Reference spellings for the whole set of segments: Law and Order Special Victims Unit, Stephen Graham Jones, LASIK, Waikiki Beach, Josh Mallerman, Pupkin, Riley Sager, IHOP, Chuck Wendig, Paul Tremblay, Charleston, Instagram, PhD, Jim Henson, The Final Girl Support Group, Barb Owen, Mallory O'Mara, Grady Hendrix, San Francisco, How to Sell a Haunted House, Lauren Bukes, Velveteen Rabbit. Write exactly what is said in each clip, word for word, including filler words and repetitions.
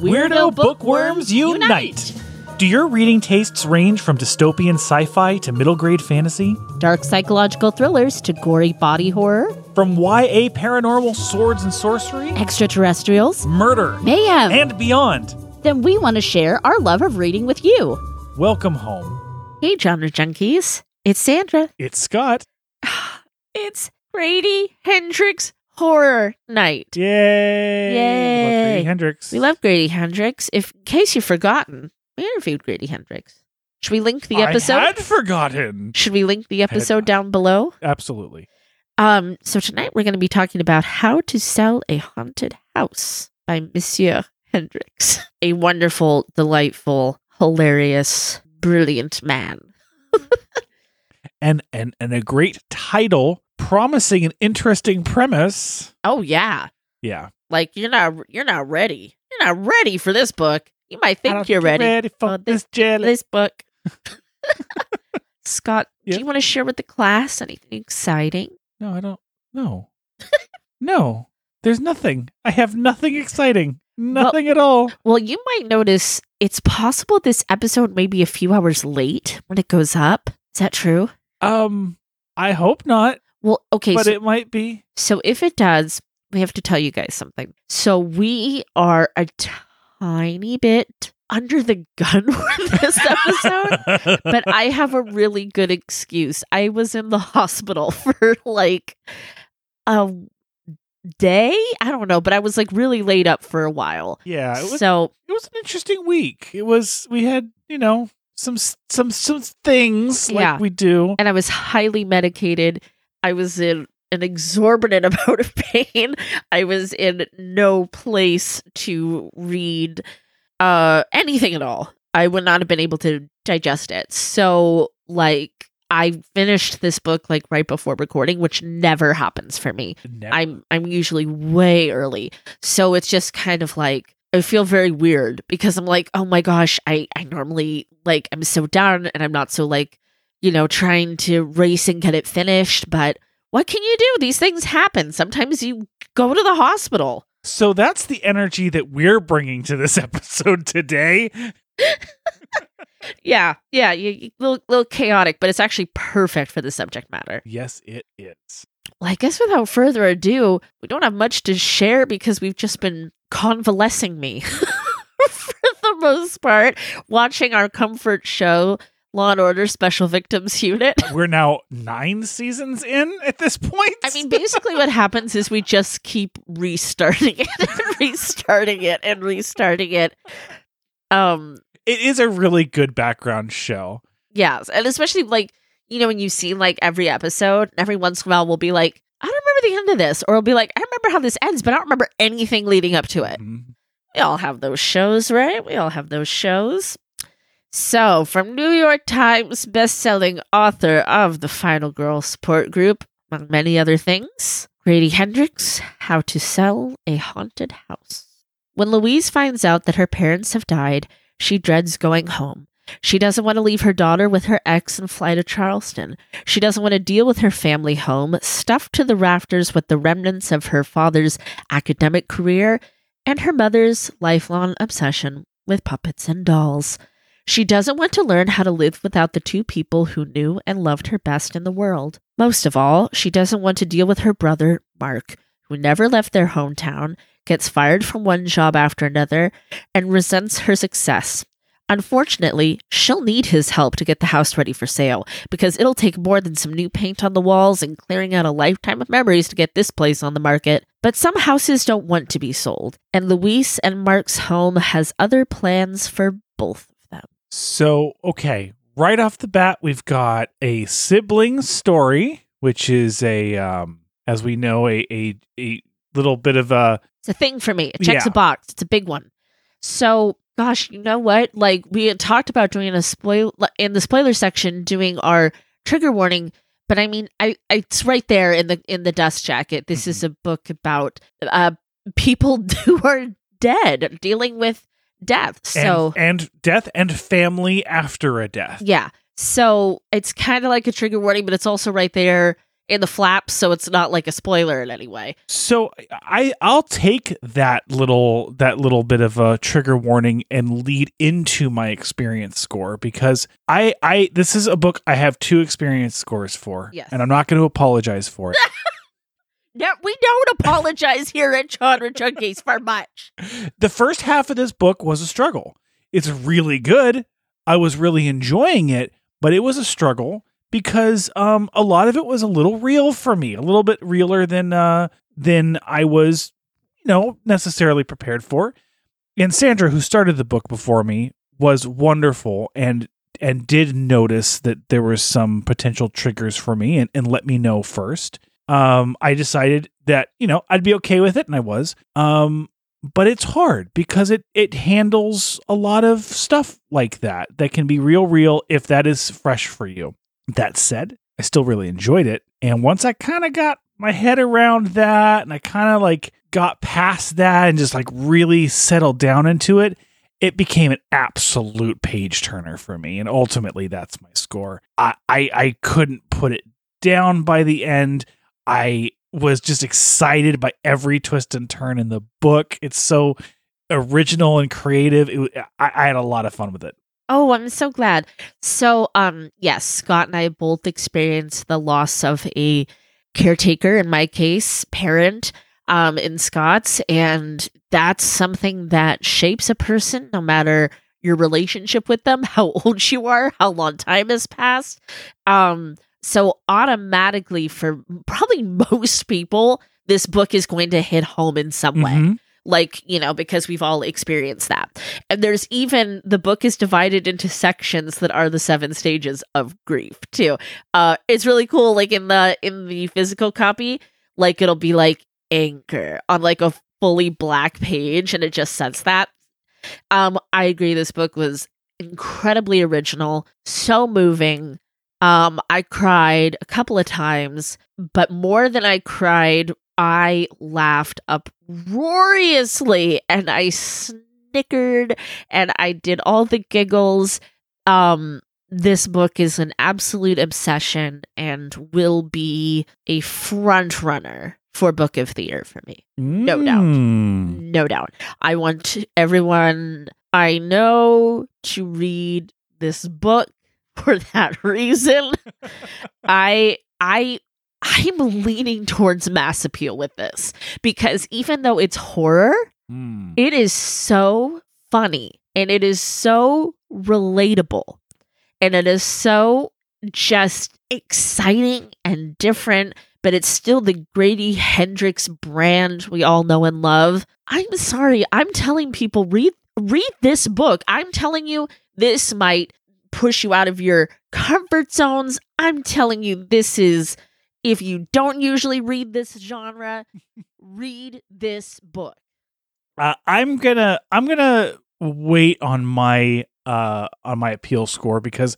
Weirdo Bookworms Unite! Do your reading tastes range from dystopian sci-fi to middle-grade fantasy? Dark psychological thrillers to gory body horror? From Y A paranormal swords and sorcery? Extraterrestrials? Murder? Mayhem? And beyond! Then we want to share our love of reading with you. Welcome home. Hey, genre junkies. It's Sandra. It's Scott. It's Grady Hendrix Horror Night. Yay! Yay! We love Grady Hendrix. We love Grady Hendrix. If, in case you've forgotten, we interviewed Grady Hendrix. Should we link the episode? I had forgotten. Should we link the episode down below? Absolutely. Um. So tonight we're going to be talking about How to Sell a Haunted House by Monsieur Hendrix. A wonderful, delightful, hilarious, brilliant man. And, and and a great title, promising an interesting premise. Oh yeah, yeah. Like you're not you're not ready. You're not ready for this book. You might think I don't you're ready, ready for, for this jelly. This book. Scott, yep. Do you want to share with the class anything exciting? No, I don't. No, no. There's nothing. I have nothing exciting. Nothing well, at all. Well, you might notice it's possible this episode may be a few hours late when it goes up. Is that true? Um, I hope not. Well, okay. But so, it might be. So if it does, we have to tell you guys something. So we are a tiny bit under the gun with this episode, but I have a really good excuse. I was in the hospital for like a day. I don't know, but I was like really laid up for a while. Yeah. It was, so it was an interesting week. It was, we had, you know, Some some some things like yeah. we do. And I was highly medicated. I was in an exorbitant amount of pain. I was in no place to read uh, anything at all. I would not have been able to digest it. So, like, I finished this book like right before recording, which never happens for me. Never. I'm I'm usually way early. So it's just kind of like, I feel very weird because I'm like, oh my gosh, I, I normally, like, I'm so down and I'm not so, like, you know, trying to race and get it finished. But what can you do? These things happen. Sometimes you go to the hospital. So that's the energy that we're bringing to this episode today. yeah. Yeah. You, you, little, little chaotic, but it's actually perfect for the subject matter. Yes, it is. Well, I guess without further ado, we don't have much to share because we've just been convalescing me for the most part, watching our comfort show, Law and Order Special Victims Unit. We're now nine seasons in at this point. I mean, basically what happens is we just keep restarting it and restarting it and restarting it. Um, it is a really good background show. Yes, and especially like, you know, when you see like every episode, every once in a while we'll be like, I don't remember the end of this. Or we'll be like, I remember how this ends, but I don't remember anything leading up to it. Mm-hmm. We all have those shows, right? We all have those shows. So, from New York Times bestselling author of The Final Girl Support Group, among many other things, Grady Hendrix, How to Sell a Haunted House. When Louise finds out that her parents have died, she dreads going home. She doesn't want to leave her daughter with her ex and fly to Charleston. She doesn't want to deal with her family home, stuffed to the rafters with the remnants of her father's academic career and her mother's lifelong obsession with puppets and dolls. She doesn't want to learn how to live without the two people who knew and loved her best in the world. Most of all, she doesn't want to deal with her brother, Mark, who never left their hometown, gets fired from one job after another, and resents her success. Unfortunately, she'll need his help to get the house ready for sale, because it'll take more than some new paint on the walls and clearing out a lifetime of memories to get this place on the market. But some houses don't want to be sold, and Luis and Mark's home has other plans for both of them. So, okay, right off the bat, we've got a sibling story, which is a, um, as we know, a, a, a little bit of a... It's a thing for me. It checks yeah. a box. It's a big one. So... Gosh, you know what? Like, we had talked about doing a spoil in the spoiler section, doing our trigger warning. But I mean, I, I it's right there in the in the dust jacket. This mm-hmm. is a book about uh, people who are dead, dealing with death. So and, and death and family after a death. Yeah. So it's kind of like a trigger warning, but it's also right there in the flaps, so it's not like a spoiler in any way. So I I'll take that little that little bit of a trigger warning and lead into my experience score, because I I this is a book I have two experience scores for, yes. and I'm not going to apologize for it. No, we don't apologize here at Genre Junkies for much. The first half of this book was a struggle. It's really good. I was really enjoying it, but it was a struggle because um, a lot of it was a little real for me, a little bit realer than uh, than I was, you know, necessarily prepared for. And Sandra, who started the book before me, was wonderful and and did notice that there were some potential triggers for me and, and let me know first. Um, I decided that, you know, I'd be okay with it, and I was. Um, but it's hard because it it handles a lot of stuff like that that can be real, real if that is fresh for you. That said, I still really enjoyed it. And once I kind of got my head around that, and I kind of like got past that and just like really settled down into it, it became an absolute page turner for me. And ultimately, that's my score. I I, I couldn't put it down by the end. I was just excited by every twist and turn in the book. It's so original and creative. It, I, I had a lot of fun with it. Oh, I'm so glad. So, um, yes, Scott and I both experienced the loss of a caretaker, in my case, parent, um, in Scott's. And that's something that shapes a person, no matter your relationship with them, how old you are, how long time has passed. Um, So automatically, for probably most people, this book is going to hit home in some way, mm-hmm. like, you know, because we've all experienced that. And there's even, the book is divided into sections that are the seven stages of grief too. Uh, it's really cool. Like in the in the physical copy, like it'll be like anchor on like a fully black page, and it just says that. Um, I agree. This book was incredibly original, so moving. Um, I cried a couple of times, but more than I cried, I laughed uproariously, and I snickered, and I did all the giggles. Um, this book is an absolute obsession and will be a front runner for Book of the Year for me. No mm. doubt. No doubt. I want everyone I know to read this book. For that reason, I I I'm leaning towards mass appeal with this, because even though it's horror, mm. it is so funny, and it is so relatable, and it is so just exciting and different, but it's still the Grady Hendrix brand we all know and love. I'm sorry, I'm telling people read read this book. I'm telling you, this might push you out of your comfort zones. I'm telling you, this is, if you don't usually read this genre, read this book. Uh, I'm gonna I'm gonna wait on my uh on my appeal score, because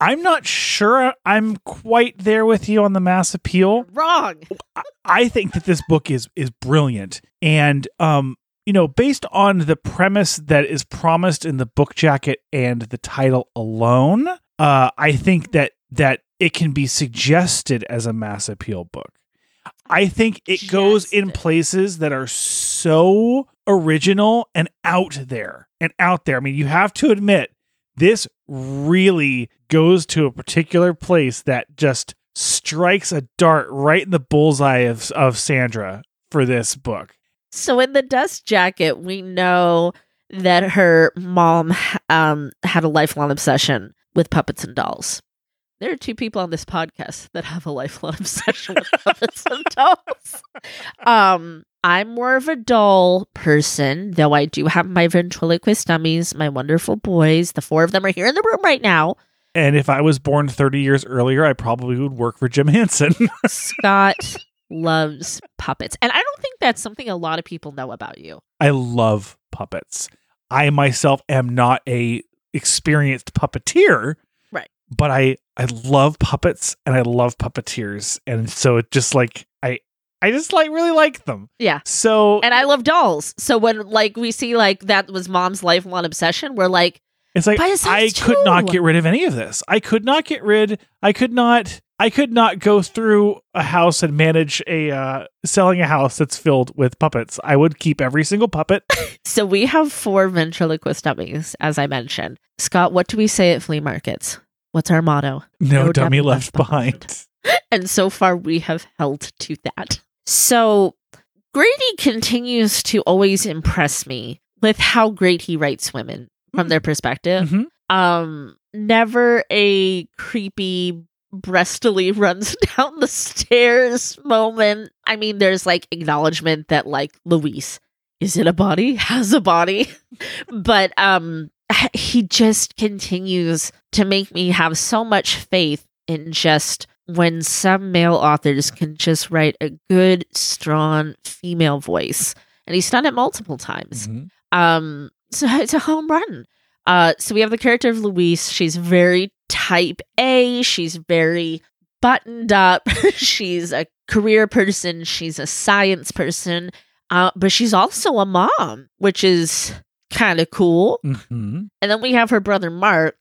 I'm not sure I'm quite there with you on the mass appeal. You're wrong. I, I think that this book is is brilliant, and um. You know, based on the premise that is promised in the book jacket and the title alone, uh, I think that that it can be suggested as a mass appeal book. I think it Just goes in places that are so original and out there and out there. I mean, you have to admit, this really goes to a particular place that just strikes a dart right in the bullseye of, of Sandra for this book. So in the dust jacket, we know that her mom um, had a lifelong obsession with puppets and dolls. There are two people on this podcast that have a lifelong obsession with puppets and dolls. Um, I'm more of a doll person, though I do have my ventriloquist dummies, my wonderful boys. The four of them are here in the room right now. And if I was born thirty years earlier, I probably would work for Jim Henson. Scott loves puppets. And I don't think that's something a lot of people know about you. I love puppets. I myself am not a experienced puppeteer. Right. But I, I love puppets, and I love puppeteers. And so it just like, I, I just like really like them. Yeah. So. And I love dolls. So when like we see like that was mom's lifelong obsession, we're like, It's like, I two. could not get rid of any of this. I could not get rid. I could not. I could not go through a house and manage a uh, selling a house that's filled with puppets. I would keep every single puppet. So we have four ventriloquist dummies, as I mentioned. Scott, what do we say at flea markets? What's our motto? No, no dummy, dummy left, left behind. behind. And so far, we have held to that. So Grady continues to always impress me with how great he writes women. From their perspective. Mm-hmm. Um, never a creepy breastily runs down the stairs moment. I mean, there's like acknowledgement that like Luis is in a body, has a body. But um, he just continues to make me have so much faith in just when some male authors can just write a good, strong female voice. And he's done it multiple times. Mm-hmm. Um So it's a home run. Uh, so we have the character of Louise. She's very type A. She's very buttoned up. She's a career person. She's a science person. Uh, but she's also a mom, which is kind of cool. Mm-hmm. And then we have her brother, Mark,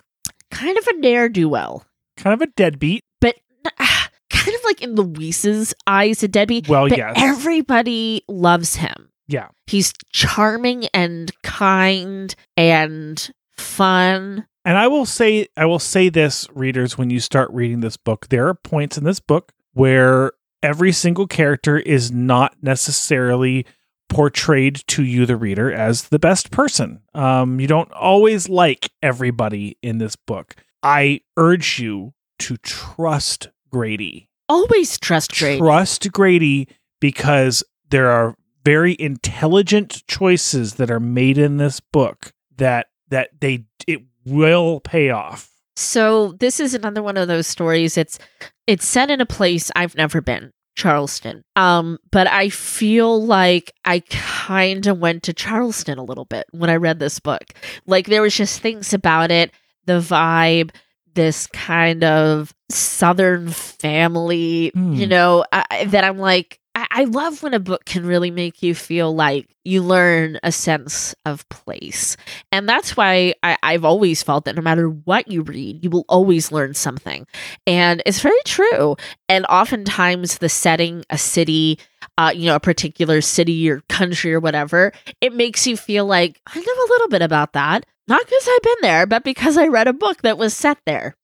kind of a ne'er-do-well. Kind of a deadbeat. But uh, kind of like in Louise's eyes, a deadbeat. Well, but yes. Everybody loves him. Yeah. He's charming and kind and fun. And I will say I will say this, readers, when you start reading this book, there are points in this book where every single character is not necessarily portrayed to you, the reader, as the best person. Um, you don't always like everybody in this book. I urge you to trust Grady. Always trust Grady. Trust Grady because there are very intelligent choices that are made in this book that that they it will pay off. So this is another one of those stories. It's it's set in a place I've never been, Charleston. Um, but I feel like I kind of went to Charleston a little bit when I read this book. Like there was just things about it, the vibe, this kind of Southern family, mm. you know, I, that I'm like. I love when a book can really make you feel like you learn a sense of place. And that's why I, I've always felt that no matter what you read, you will always learn something. And it's very true. And oftentimes the setting, a city, uh, you know, a particular city or country or whatever, it makes you feel like, I know a little bit about that. Not because I've been there, but because I read a book that was set there.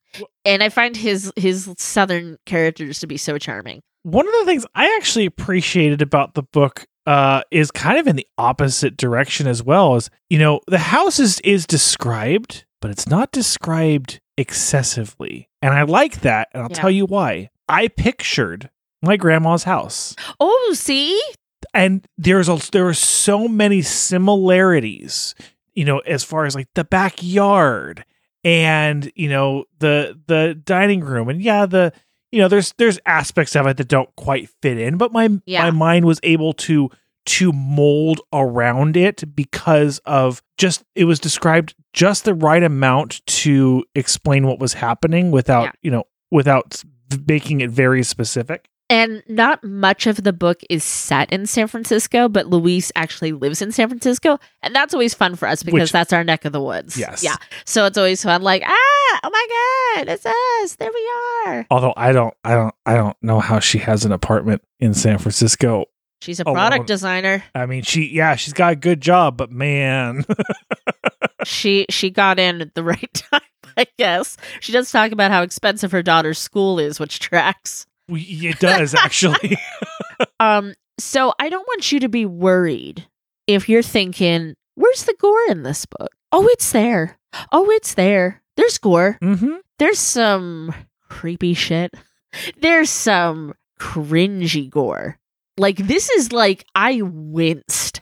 And I find his his Southern characters to be so charming. One of the things I actually appreciated about the book uh, is kind of in the opposite direction as well. Is, you know, the house is, is described, but it's not described excessively. And I like that, and I'll yeah. tell you why. I pictured my grandma's house. Oh, see? And there's a, there are so many similarities, you know, as far as like the backyard and, you know, the the dining room. And yeah, the... You know, there's there's aspects of it that don't quite fit in, but my yeah. my mind was able to to mold around it because of just it was described just the right amount to explain what was happening without yeah. you know without making it very specific. And not much of the book is set in San Francisco, but Luis actually lives in San Francisco. And that's always fun for us because Which, that's our neck of the woods. Yes. Yeah. So it's always fun, like, ah, oh my God, it's us. There we are. Although I don't I don't I don't know how she has an apartment in San Francisco. She's a product alone. designer. I mean, she yeah, she's got a good job, but man. She she got in at the right time, I guess. She does talk about how expensive her daughter's school is, which tracks. It does, actually. um. So I don't want you to be worried if you're thinking, where's the gore in this book? Oh, it's there. Oh, it's there. There's gore. Mm-hmm. There's some creepy shit. There's some cringy gore. Like, this is like, I winced.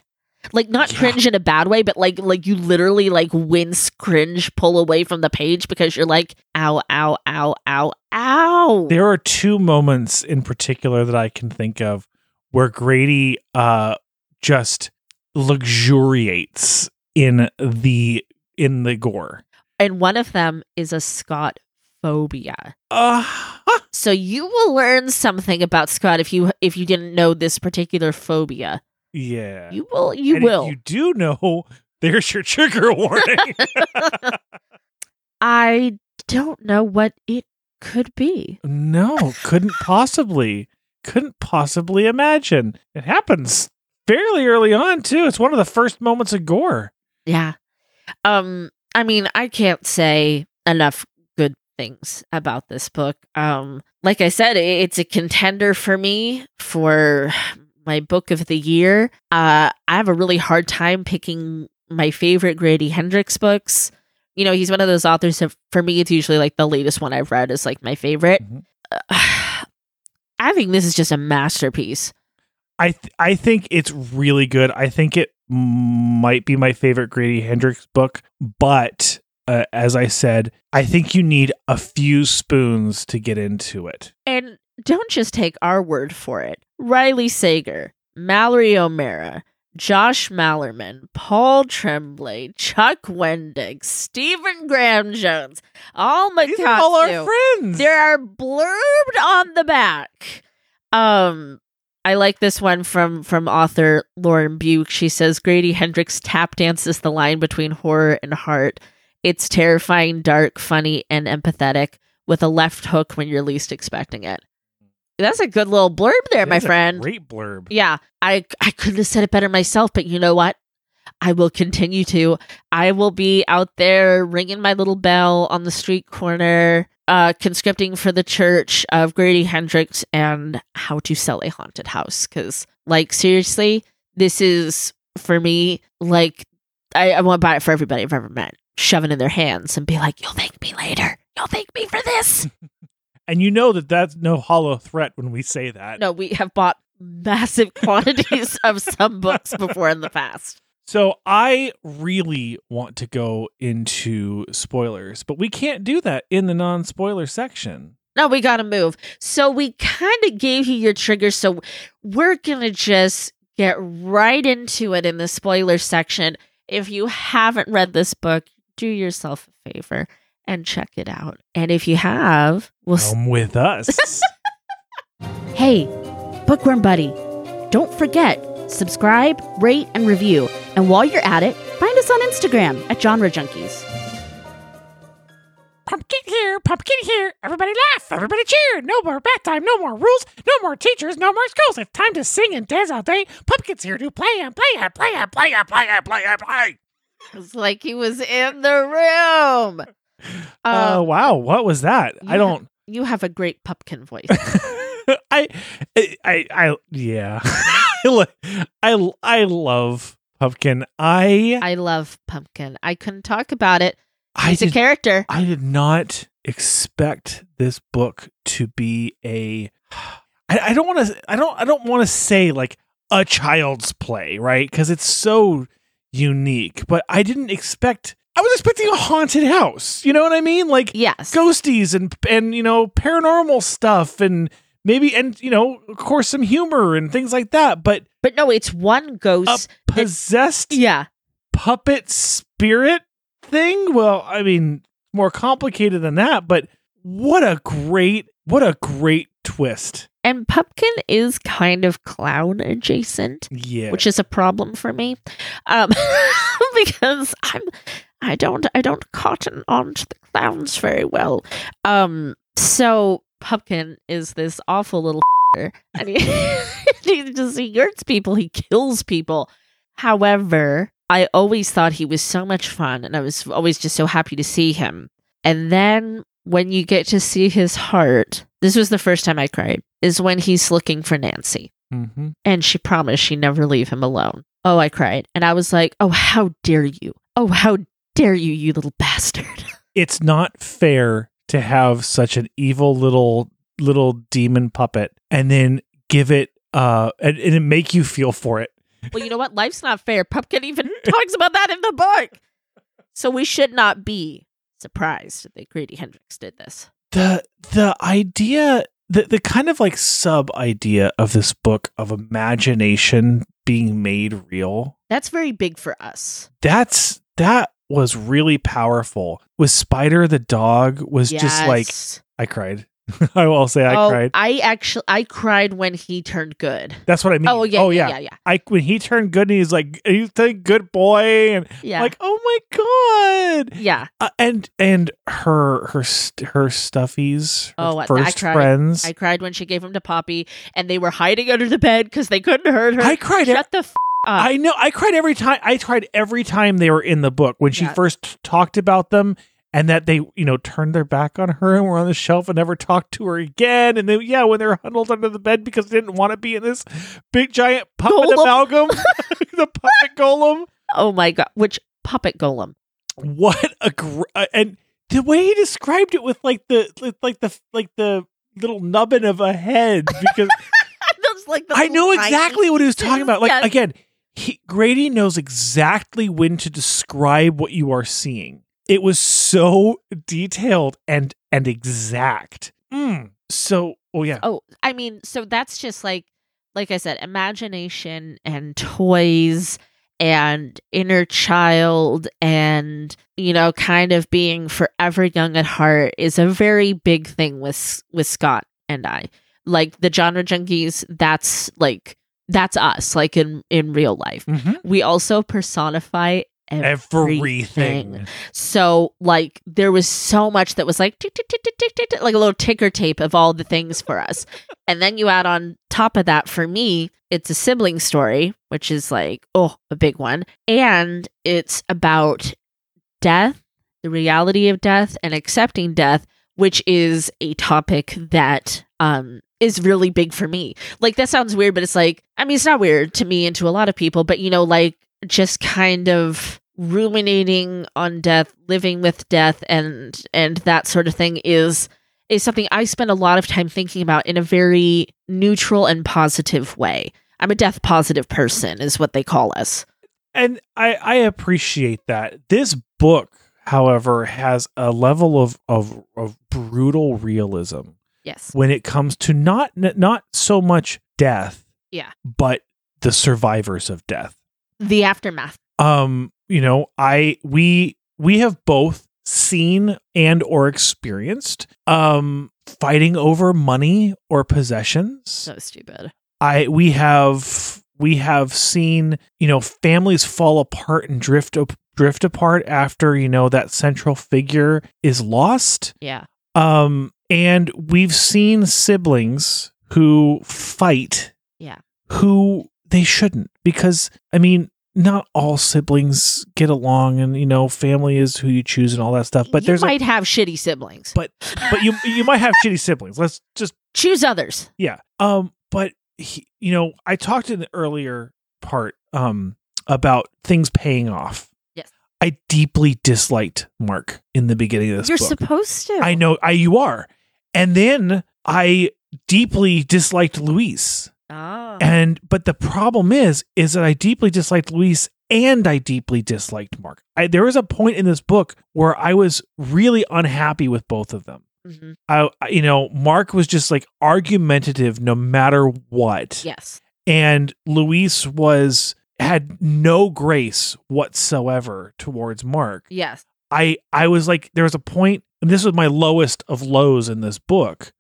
Like, not yeah. cringe in a bad way, but like, like you literally like wince, cringe, pull away from the page because you're like, ow, ow, ow, ow, ow. There are two moments in particular that I can think of where Grady uh, just luxuriates in the in the gore. And one of them is a Scott phobia. Uh-huh. So you will learn something about Scott if you if you didn't know this particular phobia. Yeah. You will. You and will. If you do know, there's your trigger warning. I don't know what it could be. No, couldn't possibly. Couldn't possibly imagine. It happens fairly early on, too. It's one of the first moments of gore. Yeah. Um, I mean, I can't say enough good things about this book. Um, like I said, it's a contender for me for my book of the year. Uh, I have a really hard time picking my favorite Grady Hendrix books. You know, he's one of those authors that, for me, it's usually like the latest one I've read is like my favorite. Mm-hmm. Uh, I think this is just a masterpiece. I th- I think it's really good. I think it might be my favorite Grady Hendrix book, but uh, as I said, I think you need a few spoons to get into it. And don't just take our word for it. Riley Sager, Mallory O'Mara, Josh Mallerman, Paul Tremblay, Chuck Wendig, Stephen Graham Jones, all Makatsu. These are all our friends. They are blurbed on the back. Um, I like this one from from author Lauren Bukes. She says, Grady Hendrix tap dances the line between horror and heart. It's terrifying, dark, funny, and empathetic with a left hook when you're least expecting it. That's a good little blurb there, my friend. Great blurb. Yeah. I I couldn't have said it better myself, but you know what? I will continue to. I will be out there ringing my little bell on the street corner, uh, conscripting for the church of Grady Hendrix and How to Sell a Haunted House. Because, like, seriously, this is, for me, like, I, I want to buy it for everybody I've ever met. Shove it in their hands and be like, you'll thank me later. You'll thank me for this. And you know that that's no hollow threat when we say that. No, we have bought massive quantities of some books before in the past. So I really want to go into spoilers, but we can't do that in the non-spoiler section. No, we got to move. So we kind of gave you your trigger, so we're going to just get right into it in the spoiler section. If you haven't read this book, do yourself a favor and check it out. And if you have, we'll come s- with us. Hey, Bookworm Buddy, don't forget, subscribe, rate, and review. And while you're at it, find us on Instagram at Genre Junkies. Pumpkin here, pumpkin here. Everybody laugh, everybody cheer. No more bath time, no more rules, no more teachers, no more schools. It's time to sing and dance all day. Pumpkin's here to play and play and play and play and play and play and play. It's like he was in the room. Oh, uh, uh, wow. What was that? I don't. Have, you have a great pumpkin voice. I, I, I, yeah. I, I love Pumpkin. I, I love Pumpkin. I couldn't talk about it. He's a character. I did not expect this book to be a, I, I don't want to, I don't, I don't want to say like a child's play, right? Because it's so unique, but I didn't expect I was expecting a haunted house. You know what I mean? Like, yes. Ghosties and, and you know, paranormal stuff and maybe, and, you know, of course, some humor and things like that. But but no, it's one ghost. A possessed that, yeah. puppet spirit thing? Well, I mean, more complicated than that. But what a great, what a great twist. And Pumpkin is kind of clown adjacent, yeah, which is a problem for me, um, because I'm I don't I don't cotton on to the clowns very well. Um, so Pumpkin is this awful little and he, he just he hurts people, he kills people. However, I always thought he was so much fun, and I was always just so happy to see him. And then when you get to see his heart, this was the first time I cried, is when he's looking for Nancy. Mm-hmm. And she promised she'd never leave him alone. Oh, I cried. And I was like, oh, how dare you? Oh, how dare you, you little bastard. It's not fair to have such an evil little little demon puppet and then give it, uh, and, and make you feel for it. Well, you know what? Life's not fair. Pumpkin even talks about that in the book. So we should not be surprised that Grady Hendrix did this. The the idea, the, the kind of like sub idea of this book of imagination being made real. That's very big for us. That's that was really powerful. With Spider the dog was yes. just like, I cried. I will say I oh, cried. I actually I cried when he turned good. That's what I mean. Oh yeah, oh, yeah. yeah, yeah. I when he turned good and he's like, he's a good boy, and yeah. like, oh my god, yeah. Uh, and and her her her stuffies. Her oh, first I cried. friends. I cried when she gave him to Poppy, and they were hiding under the bed because they couldn't hurt her. I cried. Shut e- the. F- Uh, I know. I cried every time. I cried every time they were in the book when she yeah. first talked about them, and that they, you know, turned their back on her and were on the shelf and never talked to her again. And then, yeah, when they were huddled under the bed because they didn't want to be in this big giant puppet golem. amalgam, the puppet golem. Oh my god! Which puppet golem? What a gr- and the way he described it with like the like the like the little nubbin of a head because. Like I know exactly what he was talking about. Like yes. again, he, Grady knows exactly when to describe what you are seeing. It was so detailed and and exact. Mm. So, oh yeah. Oh, I mean, so that's just like, like I said, imagination and toys and inner child and, you know, kind of being forever young at heart is a very big thing with with Scott and I. Like the genre junkies, that's like that's us. Like in, in real life, mm-hmm. we also personify everything. everything. So like there was so much that was like tick, tick, tick, tick, tick, tick, tick, like a little ticker tape of all the things for us. And then you add on top of that, for me, it's a sibling story, which is like oh a big one, and it's about death, the reality of death, and accepting death, which is a topic that um. is really big for me. Like that sounds weird, but it's like, I mean, it's not weird to me and to a lot of people, but you know, like just kind of ruminating on death, living with death and and that sort of thing is is something I spend a lot of time thinking about in a very neutral and positive way. I'm a death positive person is what they call us. And I, I appreciate that. This book, however, has a level of of, of brutal realism. Yes. When it comes to not not so much death, yeah, but the survivors of death, the aftermath. Um, you know, I we we have both seen and or experienced um fighting over money or possessions. So stupid. I we have we have seen, you know, families fall apart and drift drift apart after, you know, that central figure is lost. Yeah. Um. And we've seen siblings who fight, yeah, who they shouldn't, because I mean, not all siblings get along, and you know, family is who you choose and all that stuff. But you there's might a, have shitty siblings, but but you you might have shitty siblings. Let's just choose others. Yeah. Um. But he, you know, I talked in the earlier part um about things paying off. I deeply disliked Mark in the beginning of this You're book. You're supposed to. I know I, you are. And then I deeply disliked Luis. Oh. And but the problem is, is that I deeply disliked Luis and I deeply disliked Mark. I, there was a point in this book where I was really unhappy with both of them. Mm-hmm. I, you know, Mark was just like argumentative no matter what. Yes. And Luis was... had no grace whatsoever towards Mark. Yes. I, I was like, there was a point, and this was my lowest of lows in this book,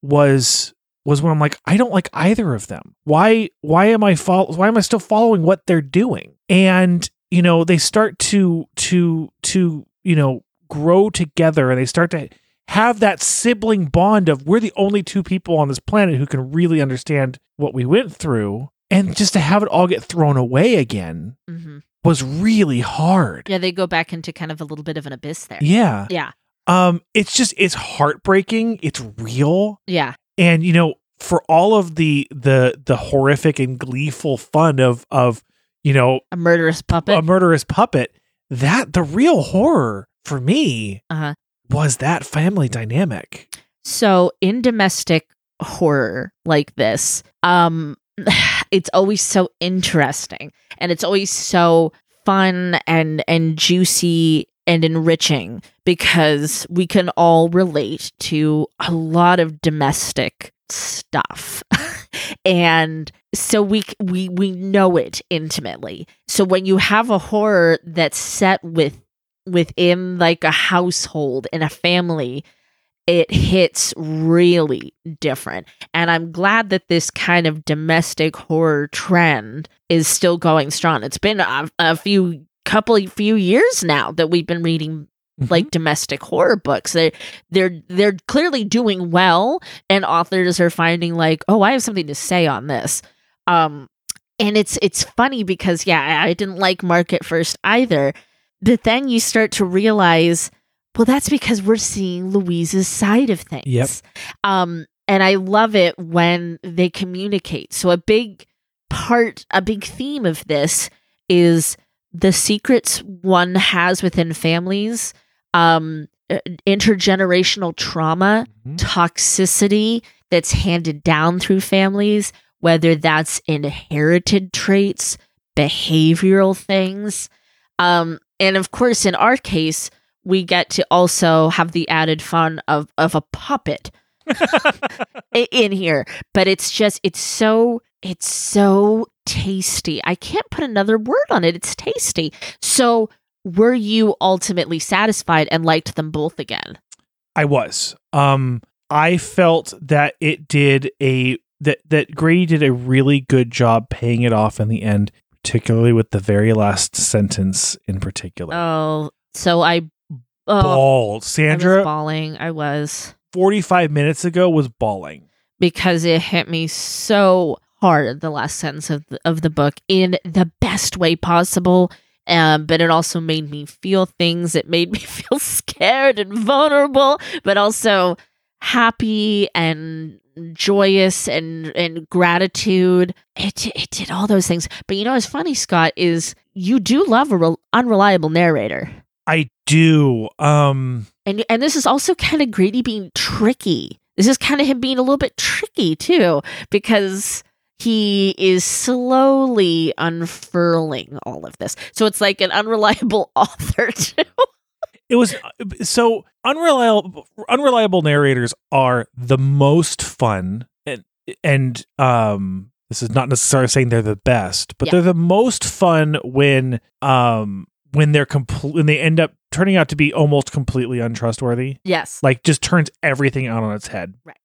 was was when I'm like, I don't like either of them. Why why am I fol- why am I still following what they're doing? And, you know, they start to to to, you know, grow together, and they start to have that sibling bond of we're the only two people on this planet who can really understand what we went through. And just to have it all get thrown away again mm-hmm. was really hard. Yeah, they go back into kind of a little bit of an abyss there. Yeah. Yeah. Um, it's just, it's heartbreaking. It's real. Yeah. And, you know, for all of the the the horrific and gleeful fun of, of you know... A murderous puppet. A murderous puppet. That, the real horror for me uh-huh. was that family dynamic. So in domestic horror like this... um. It's always so interesting, and it's always so fun and, and juicy and enriching, because we can all relate to a lot of domestic stuff. And so we, we, we know it intimately. So when you have a horror that's set with within like a household and a family, it hits really different. And I'm glad that this kind of domestic horror trend is still going strong. It's been a, a few couple few years now that we've been reading like mm-hmm. domestic horror books. They they're they're clearly doing well, and authors are finding like, oh, I have something to say on this. Um, and it's it's funny because yeah, I, I didn't like Mark at first either, but then you start to realize, well, that's because we're seeing Louise's side of things. Yep. Um, and I love it when they communicate. So a big part, a big theme of this is the secrets one has within families, um, intergenerational trauma, mm-hmm. toxicity that's handed down through families, whether that's inherited traits, behavioral things. Um, and of course, in our case, we get to also have the added fun of, of a puppet in here. But it's just, it's so, it's so tasty. I can't put another word on it. It's tasty. So were you ultimately satisfied and liked them both again? I was. Um, I felt that it did a, that, that Grady did a really good job paying it off in the end, particularly with the very last sentence in particular. Oh, so I oh, bawled. Sandra, I was bawling. I was forty-five minutes ago was bawling because it hit me so hard. The last sentence of the, of the book in the best way possible, um, but it also made me feel things. It made me feel scared and vulnerable, but also happy and joyous and and gratitude. It it did all those things. But you know, what's funny, Scott, is you do love a re- unreliable narrator. I do. Um, and and this is also kind of Grady being tricky. This is kind of him being a little bit tricky too, because he is slowly unfurling all of this. So it's like an unreliable author too. It was so unreliable. Unreliable narrators are the most fun, and and um, this is not necessarily saying they're the best, but yeah. they're the most fun when um. when they're complete, when they end up turning out to be almost completely untrustworthy. Yes. Like just turns everything out on its head. Right.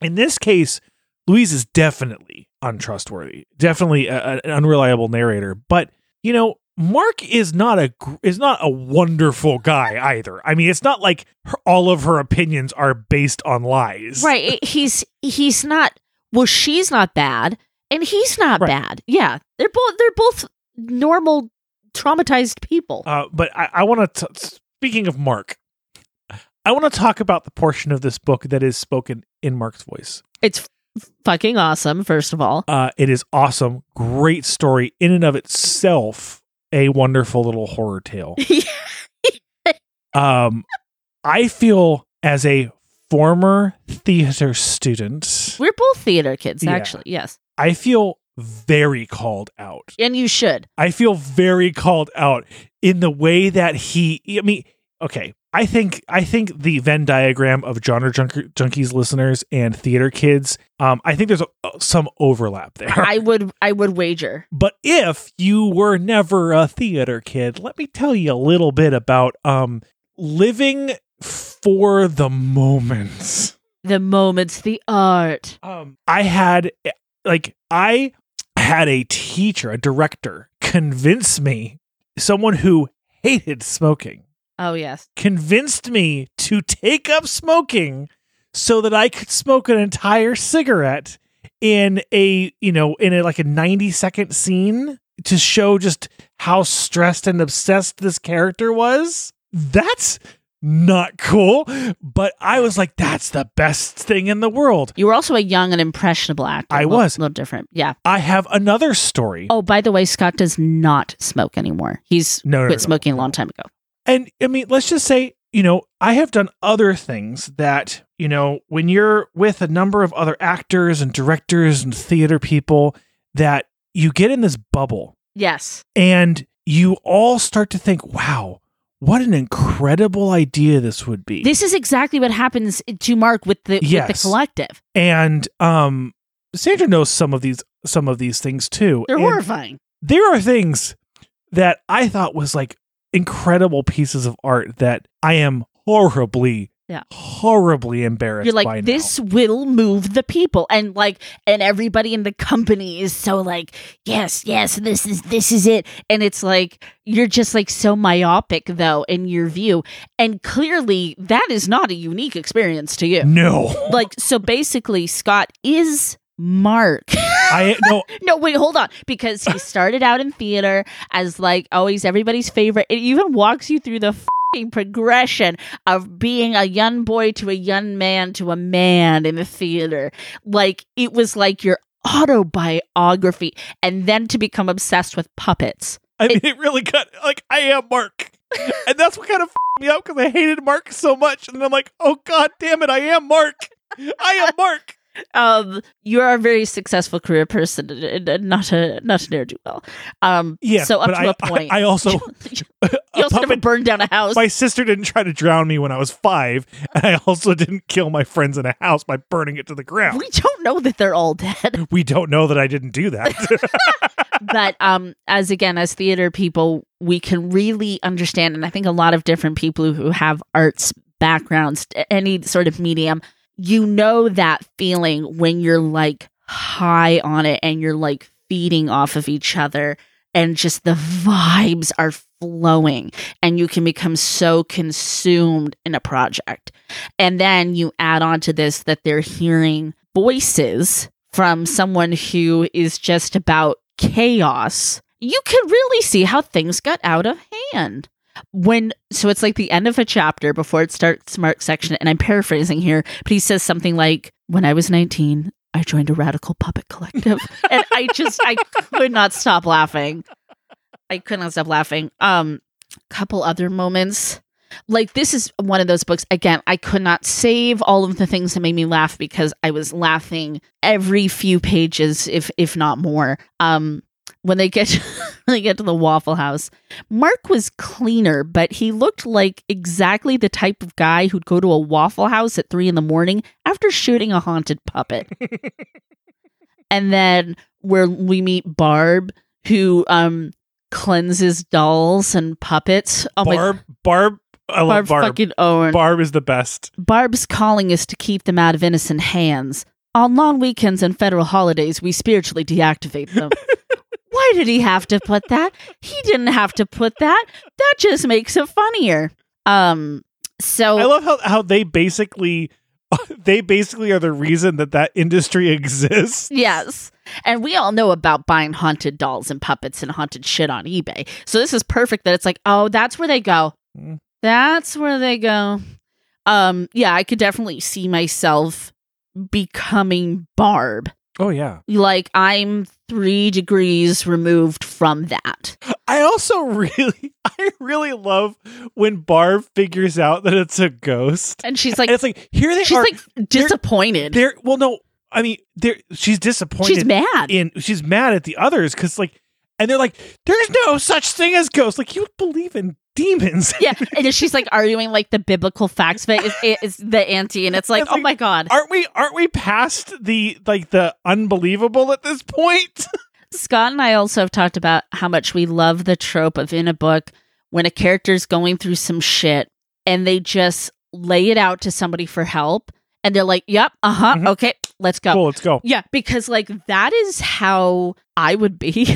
In this case, Louise is definitely untrustworthy, definitely a, a, an unreliable narrator, but you know, Mark is not a, is not a wonderful guy either. I mean, it's not like her, all of her opinions are based on lies. Right. He's, he's not, well, she's not bad and he's not right. bad. Yeah. They're both, they're both normal, traumatized people. Uh, but I, I want to, speaking of Mark, I want to talk about the portion of this book that is spoken in Mark's voice. It's f- fucking awesome, first of all. Uh, it is awesome. Great story in and of itself. A wonderful little horror tale. um, I feel as a former theater student. We're both theater kids, yeah. actually. Yes. I feel very called out. And you should. I feel very called out in the way that he, I mean, okay. I think, I think the Venn diagram of genre junk- junkies listeners and theater kids, um, I think there's a, some overlap there. I would, I would wager. But if you were never a theater kid, let me tell you a little bit about, um, living for the moments, the moments, the art. Um, I had like, I, had a teacher, a director, convince me, someone who hated smoking. Oh, yes. Convinced me to take up smoking so that I could smoke an entire cigarette in a, you know, in a, like a ninety second scene to show just how stressed and obsessed this character was. That's not cool, but I was like, that's the best thing in the world. You were also a young and impressionable actor. I was. A little different, yeah. I have another story. Oh, by the way, Scott does not smoke anymore. He's no, no, quit no, smoking no. a long time ago. And, I mean, let's just say, you know, I have done other things that, you know, when you're with a number of other actors and directors and theater people, that you get in this bubble. Yes. And you all start to think, wow, what an incredible idea this would be. This is exactly what happens to Mark with the, yes. with the collective. And um, Sandra knows some of these some of these things too. They're and horrifying. There are things that I thought was like incredible pieces of art that I am horribly Yeah. Horribly embarrassed. You're like, by this now. Will move the people, and like, and everybody in the company is so like, yes, yes, this is this is it, and it's like you're just like so myopic though in your view, and clearly that is not a unique experience to you. No, like so basically, Scott is Mark. I no no wait hold on because he started out in theater as like always everybody's favorite. It even walks you through the. F- progression of being a young boy to a young man to a man in the theater. Like it was like your autobiography, and then to become obsessed with puppets. I mean, it, it really got like I am Mark, and that's what kind of f***ed me up because I hated Mark so much, and I'm like, oh god damn it, I am Mark, I am Mark. Um, you are a very successful career person, and not a not a ne'er do well. Um, yeah, so up to I, a point, I, I also you also puppet, never burned down a house. My sister didn't try to drown me when I was five, and I also didn't kill my friends in a house by burning it to the ground. We don't know that they're all dead. We don't know that I didn't do that. But um, as again, as theater people, we can really understand, and I think a lot of different people who have arts backgrounds, any sort of medium. You know that feeling when you're like high on it and you're like feeding off of each other and just the vibes are flowing and you can become so consumed in a project. And then you add on to this that they're hearing voices from someone who is just about chaos. You could really see how things got out of hand. When so it's like the end of a chapter before it starts Mark's section, and I'm paraphrasing here, but he says something like, when I was nineteen, I joined a radical puppet collective. And I just I could not stop laughing. I could not stop laughing. Um couple other moments. Like this is one of those books, again, I could not save all of the things that made me laugh because I was laughing every few pages, if if not more. Um When they get to, when they get to the Waffle House, Mark was cleaner, but he looked like exactly the type of guy who'd go to a Waffle House at three in the morning after shooting a haunted puppet. And then where we meet Barb, who um, cleanses dolls and puppets. Oh, Barb, my- Barb, I love Barb, Barb fucking Owen. Barb is the best. Barb's calling is to keep them out of innocent hands. On long weekends and federal holidays, we spiritually deactivate them. Why did he have to put that? He didn't have to put that. That just makes it funnier. Um, so I love how, how they basically they basically are the reason that that industry exists. Yes. And we all know about buying haunted dolls and puppets and haunted shit on eBay. So this is perfect that it's like, oh, that's where they go. Mm. That's where they go. Um, yeah, I could definitely see myself becoming Barb. Oh, yeah. Like, I'm three degrees removed from that. I also really, I really love when Barb figures out that it's a ghost. And she's like, and it's like here they she's are. She's like disappointed. They're, they're, well, no, I mean, they're, she's disappointed. She's mad. In, she's mad at the others because, like, and they're like, there's no such thing as ghosts. Like, you believe in demons. Yeah. And she's like arguing like the biblical facts of it is, is the anti, and it's like, it's like, oh my god, aren't we aren't we past the like the unbelievable at this point? Scott and I also have talked about how much we love the trope of in a book when a character's going through some shit and they just lay it out to somebody for help and they're like, yep, uh-huh, mm-hmm. Okay, let's go. Cool, let's go. Yeah, because like that is how I would be with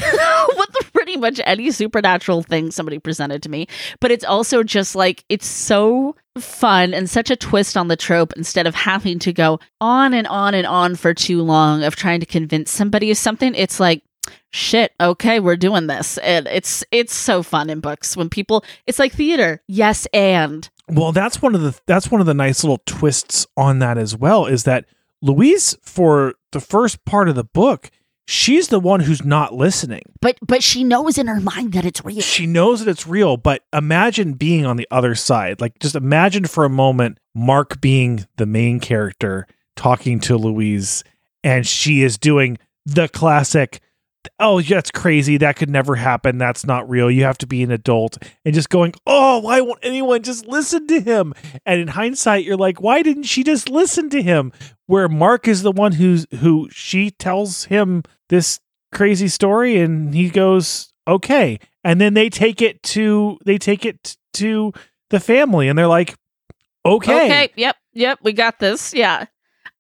the pretty much any supernatural thing somebody presented to me. But it's also just like, it's so fun and such a twist on the trope instead of having to go on and on and on for too long of trying to convince somebody of something. It's like, shit, okay, we're doing this. And it's, it's so fun in books when people, it's like theater. Yes. And well, that's one of the, that's one of the nice little twists on that as well, is that Louise, for the first part of the book, she's the one who's not listening. But but she knows in her mind that it's real. She knows that it's real, but imagine being on the other side. Like, just imagine for a moment Mark being the main character talking to Louise, and she is doing the classic, oh, that's crazy, that could never happen, that's not real, you have to be an adult, and just going, oh, why won't anyone just listen to him? And in hindsight, you're like, why didn't she just listen to him? Where Mark is the one who's who she tells him this crazy story, and he goes, okay. And then they take it to they take it to the family, and they're like, Okay. Okay. Yep. Yep. We got this. Yeah.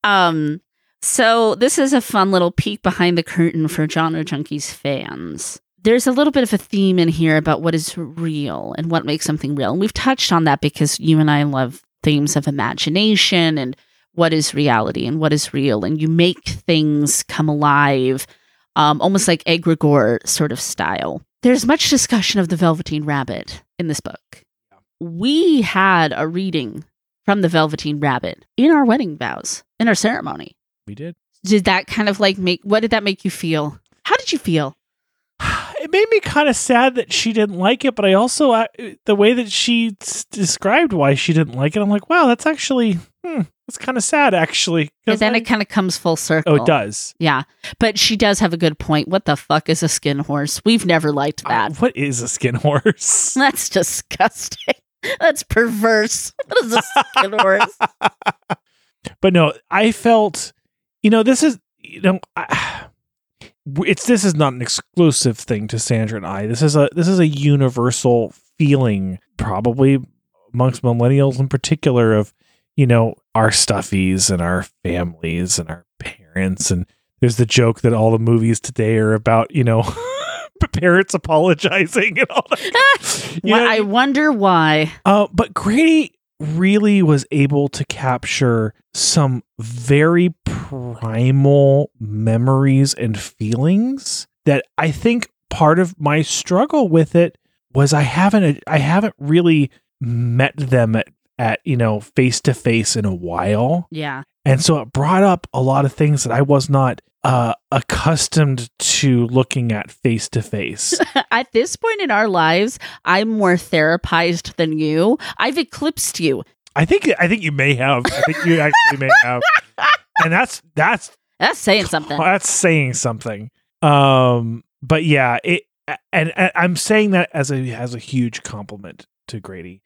Um, so this is a fun little peek behind the curtain for Genre Junkies fans. There's a little bit of a theme in here about what is real and what makes something real. And we've touched on that because you and I love themes of imagination and what is reality and what is real. And you make things come alive, um, almost like egregore sort of style. There's much discussion of the Velveteen Rabbit in this book. We had a reading from the Velveteen Rabbit in our wedding vows, in our ceremony. We did. Did that kind of like make, what did that make you feel? How did you feel? It made me kind of sad that she didn't like it, but I also, uh, the way that she s- described why she didn't like it, I'm like, wow, that's actually, hmm, that's kind of sad, actually. And then I, it kind of comes full circle. Oh, it does. Yeah. But she does have a good point. What the fuck is a skin horse? We've never liked that. Uh, what is a skin horse? That's disgusting. That's perverse. What is a skin horse? But no, I felt, you know, this is, you know, I, It's this is not an exclusive thing to Sandra and I. This is a this is a universal feeling, probably amongst millennials in particular, of, you know, our stuffies and our families and our parents. And there's the joke that all the movies today are about, you know, parents apologizing and all that. Well, know? I wonder why. Uh, but Grady really was able to capture some very primal memories and feelings that I think part of my struggle with it was I haven't I haven't really met them at, at you know, face to face in a while. Yeah. And so it brought up a lot of things that I was not uh, accustomed to looking at face to face. At this point in our lives, I'm more therapized than you. I've eclipsed you. I think I think you may have. I think you actually may have. And that's that's that's saying something. That's saying something. Um, but yeah, it and, and I'm saying that as a as a huge compliment to Grady.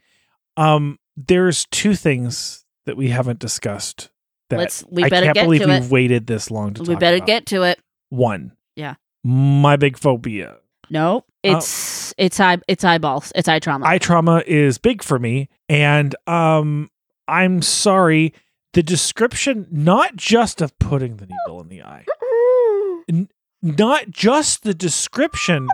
Um, there's two things that we haven't discussed that Let's, we I can't get believe we've it. waited this long to we talk about. We better get to it. One, yeah, my big phobia. No, it's uh, it's eye it's eyeballs. It's eye trauma. Eye trauma is big for me, and um, I'm sorry. The description, not just of putting the needle in the eye, n- not just the description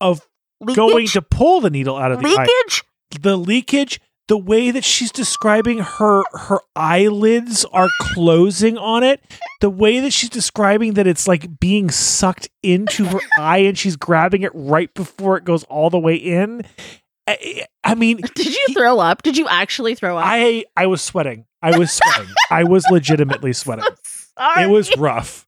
of leakage. Going to pull the needle out of the leakage. eye, the leakage, the way that she's describing her her eyelids are closing on it, the way that she's describing that it's like being sucked into her eye and she's grabbing it right before it goes all the way in. I, I mean, did you he, throw up? Did you actually throw up? I I was sweating. I was sweating. I was legitimately sweating. It was rough.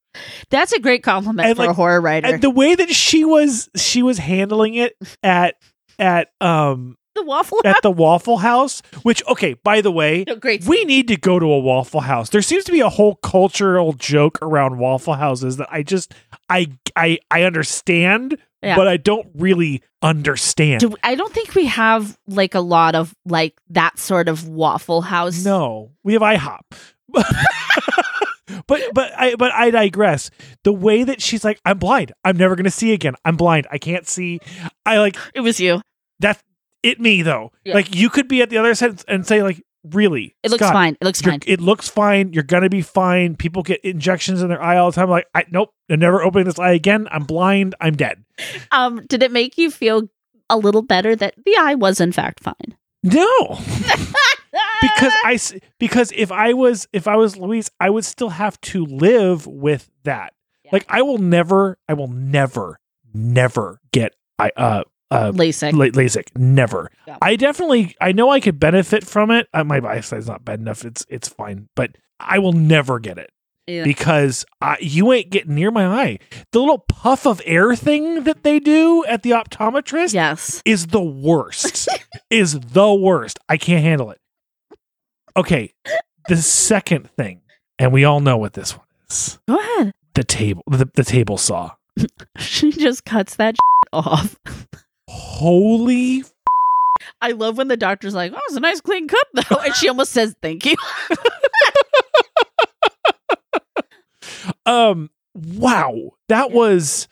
That's a great compliment and for like, a horror writer. And the way that she was, she was handling it at at um the Waffle at House? the Waffle House. Which, okay, by the way, no, great. We need to go to a Waffle House. There seems to be a whole cultural joke around Waffle Houses that I just I I I understand. Yeah. But I don't really understand. Do, I don't think we have like a lot of like that sort of Waffle House. No, we have IHOP. but but I but I digress. The way that she's like, I'm blind. I'm never gonna see again. I'm blind. I can't see. I like it was you. That's it. Me though. Yeah. Like you could be at the other side and say like, really, it Scott, looks fine. It looks fine. It looks fine. You're gonna be fine. People get injections in their eye all the time. Like, I, nope, I'm never opening this eye again. I'm blind. I'm dead. Um, did it make you feel a little better that the eye was in fact fine? No, because I because if I was if I was Louise, I would still have to live with that. Yeah. Like, I will never, I will never, never get I uh. Uh, LASIK. La- LASIK. Never. Yeah. I definitely, I know I could benefit from it. Uh, my eyesight's not bad enough. It's it's fine. But I will never get it. Yeah. Because I, you ain't getting near my eye. The little puff of air thing that they do at the optometrist yes. is the worst. is the worst. I can't handle it. Okay. The second thing, and we all know what this one is. Go ahead. The table, the, the table saw. She just cuts that shit off. Holy f- I love when the doctor's like, oh, it's a nice clean cut though, and she almost says thank you. um wow that yeah. was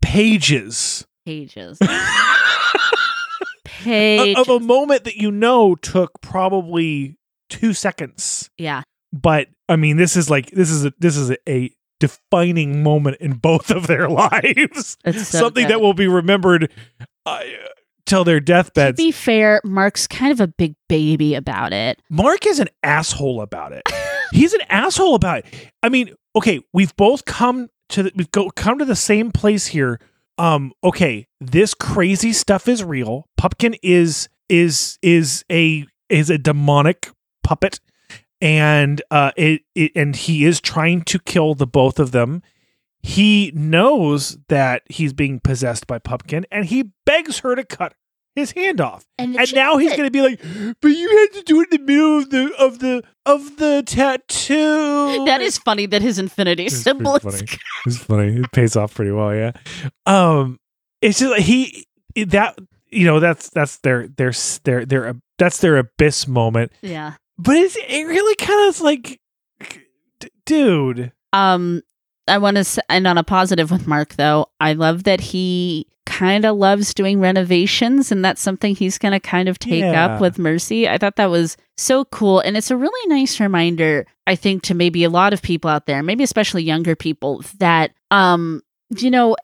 pages pages take... Of a moment that you know took probably two seconds. Yeah. But, I mean, this is like, this is a, this is a, a defining moment in both of their lives. It's so Something good. that will be remembered uh, till their deathbeds. To be fair, Mark's kind of a big baby about it. Mark is an asshole about it. He's an asshole about it. I mean, okay, we've both come to the, we've go, come to the same place here. Um, okay, this crazy stuff is real. Pupkin is is is a is a demonic puppet, and uh, it, it and he is trying to kill the both of them. He knows that he's being possessed by Pupkin, and he begs her to cut his hand off. And, and now he's going to be like, "But you had to do it in the middle of the of the of the tattoo." That is funny. That his infinity it's symbol. Is funny. It's funny. It pays off pretty well. Yeah. Um. It's just like he that you know that's that's their their their their uh, that's their abyss moment. Yeah. But it's it really kind of like, d- dude. Um. I want to end on a positive with Mark, though. I love that he kind of loves doing renovations, and that's something he's going to kind of take yeah. up with Mercy. I thought that was so cool. And it's a really nice reminder, I think, to maybe a lot of people out there, maybe especially younger people, that, um, you know,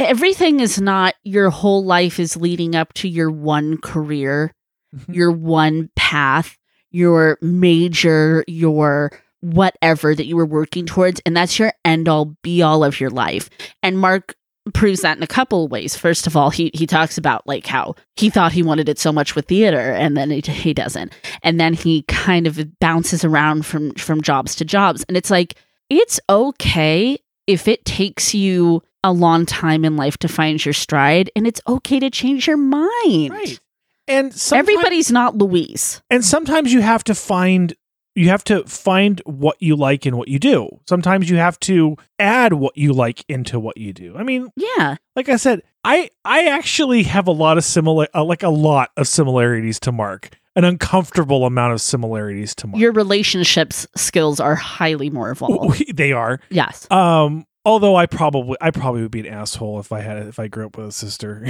everything is not your whole life is leading up to your one career, mm-hmm. your one path, your major, your... whatever that you were working towards, and that's your end all be all of your life. And Mark proves that in a couple of ways. First of all, he he talks about like how he thought he wanted it so much with theater, and then he, he doesn't. And then he kind of bounces around from from jobs to jobs. And it's like, it's okay if it takes you a long time in life to find your stride, and it's okay to change your mind. Right. And everybody's not Louise. And sometimes you have to find You have to find what you like in what you do. Sometimes you have to add what you like into what you do. I mean, yeah. Like I said, I I actually have a lot of similar, uh, like a lot of similarities to Mark. An uncomfortable amount of similarities to Mark. Your relationships skills are highly more evolved. They are. Yes. Um. Although I probably I probably would be an asshole if I had if I grew up with a sister.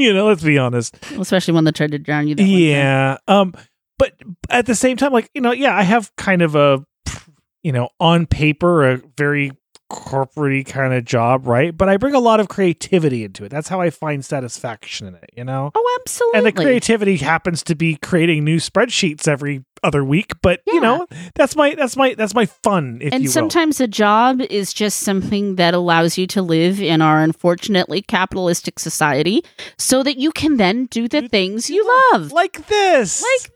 You know, let's be honest. Especially when they tried to drown you. That yeah. One time. Um. But at the same time, like, you know, yeah, I have kind of a, you know, on paper, a very corporate kind of job, right? But I bring a lot of creativity into it. That's how I find satisfaction in it, you know? Oh, absolutely. And the creativity happens to be creating new spreadsheets every other week. But, yeah. you know, that's my that's my, that's my fun, if and you will. And sometimes a job is just something that allows you to live in our unfortunately capitalistic society so that you can then do the things you love. Like this. Like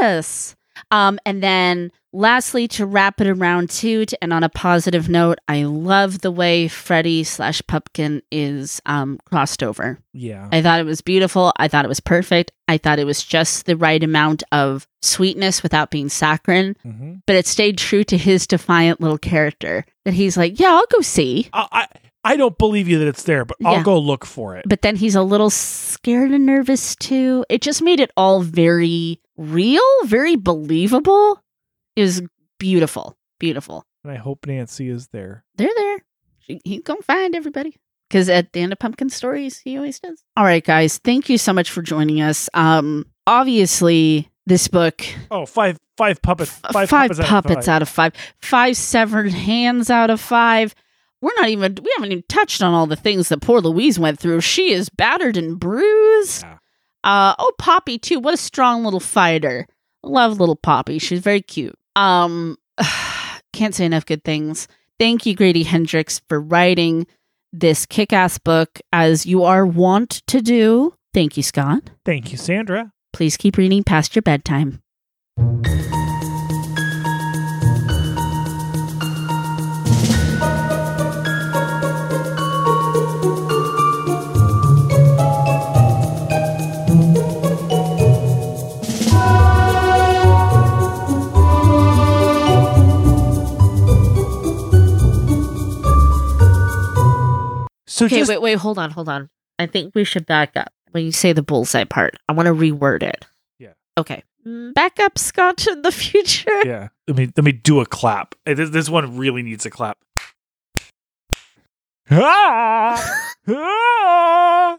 this. Um, and then... Lastly, to wrap it around too, to, and on a positive note, I love the way Freddy slash Pupkin is um, crossed over. Yeah. I thought it was beautiful. I thought it was perfect. I thought it was just the right amount of sweetness without being saccharine, mm-hmm. but it stayed true to his defiant little character that he's like, yeah, I'll go see. I, I, I don't believe you that it's there, but I'll yeah. go look for it. But then he's a little scared and nervous too. It just made it all very real, very believable. It was beautiful, beautiful. And I hope Nancy is there. They're there. She, he's going to find everybody. Because at the end of Pumpkin Stories, he always does. All right, guys. Thank you so much for joining us. Um, obviously, this book... Oh, five, five puppets. Five, five puppets, puppets out of five. out of five. Five severed hands out of five. We're not even... We haven't even touched on all the things that poor Louise went through. She is battered and bruised. Yeah. Uh, oh, Poppy, too. What a strong little fighter. Love little Poppy. She's very cute. Um, can't say enough good things. Thank you, Grady Hendrix, for writing this kick-ass book, as you are wont to do. Thank you, Scott. Thank you, Sandra. Please keep reading past your bedtime. So okay, just, wait, wait, hold on, hold on. I think we should back up. When you say the bullseye part, I want to reword it. Yeah. Okay. Back up, Scott, in the future. Yeah. Let me let me do a clap. This, this one really needs a clap. Ah! Ah!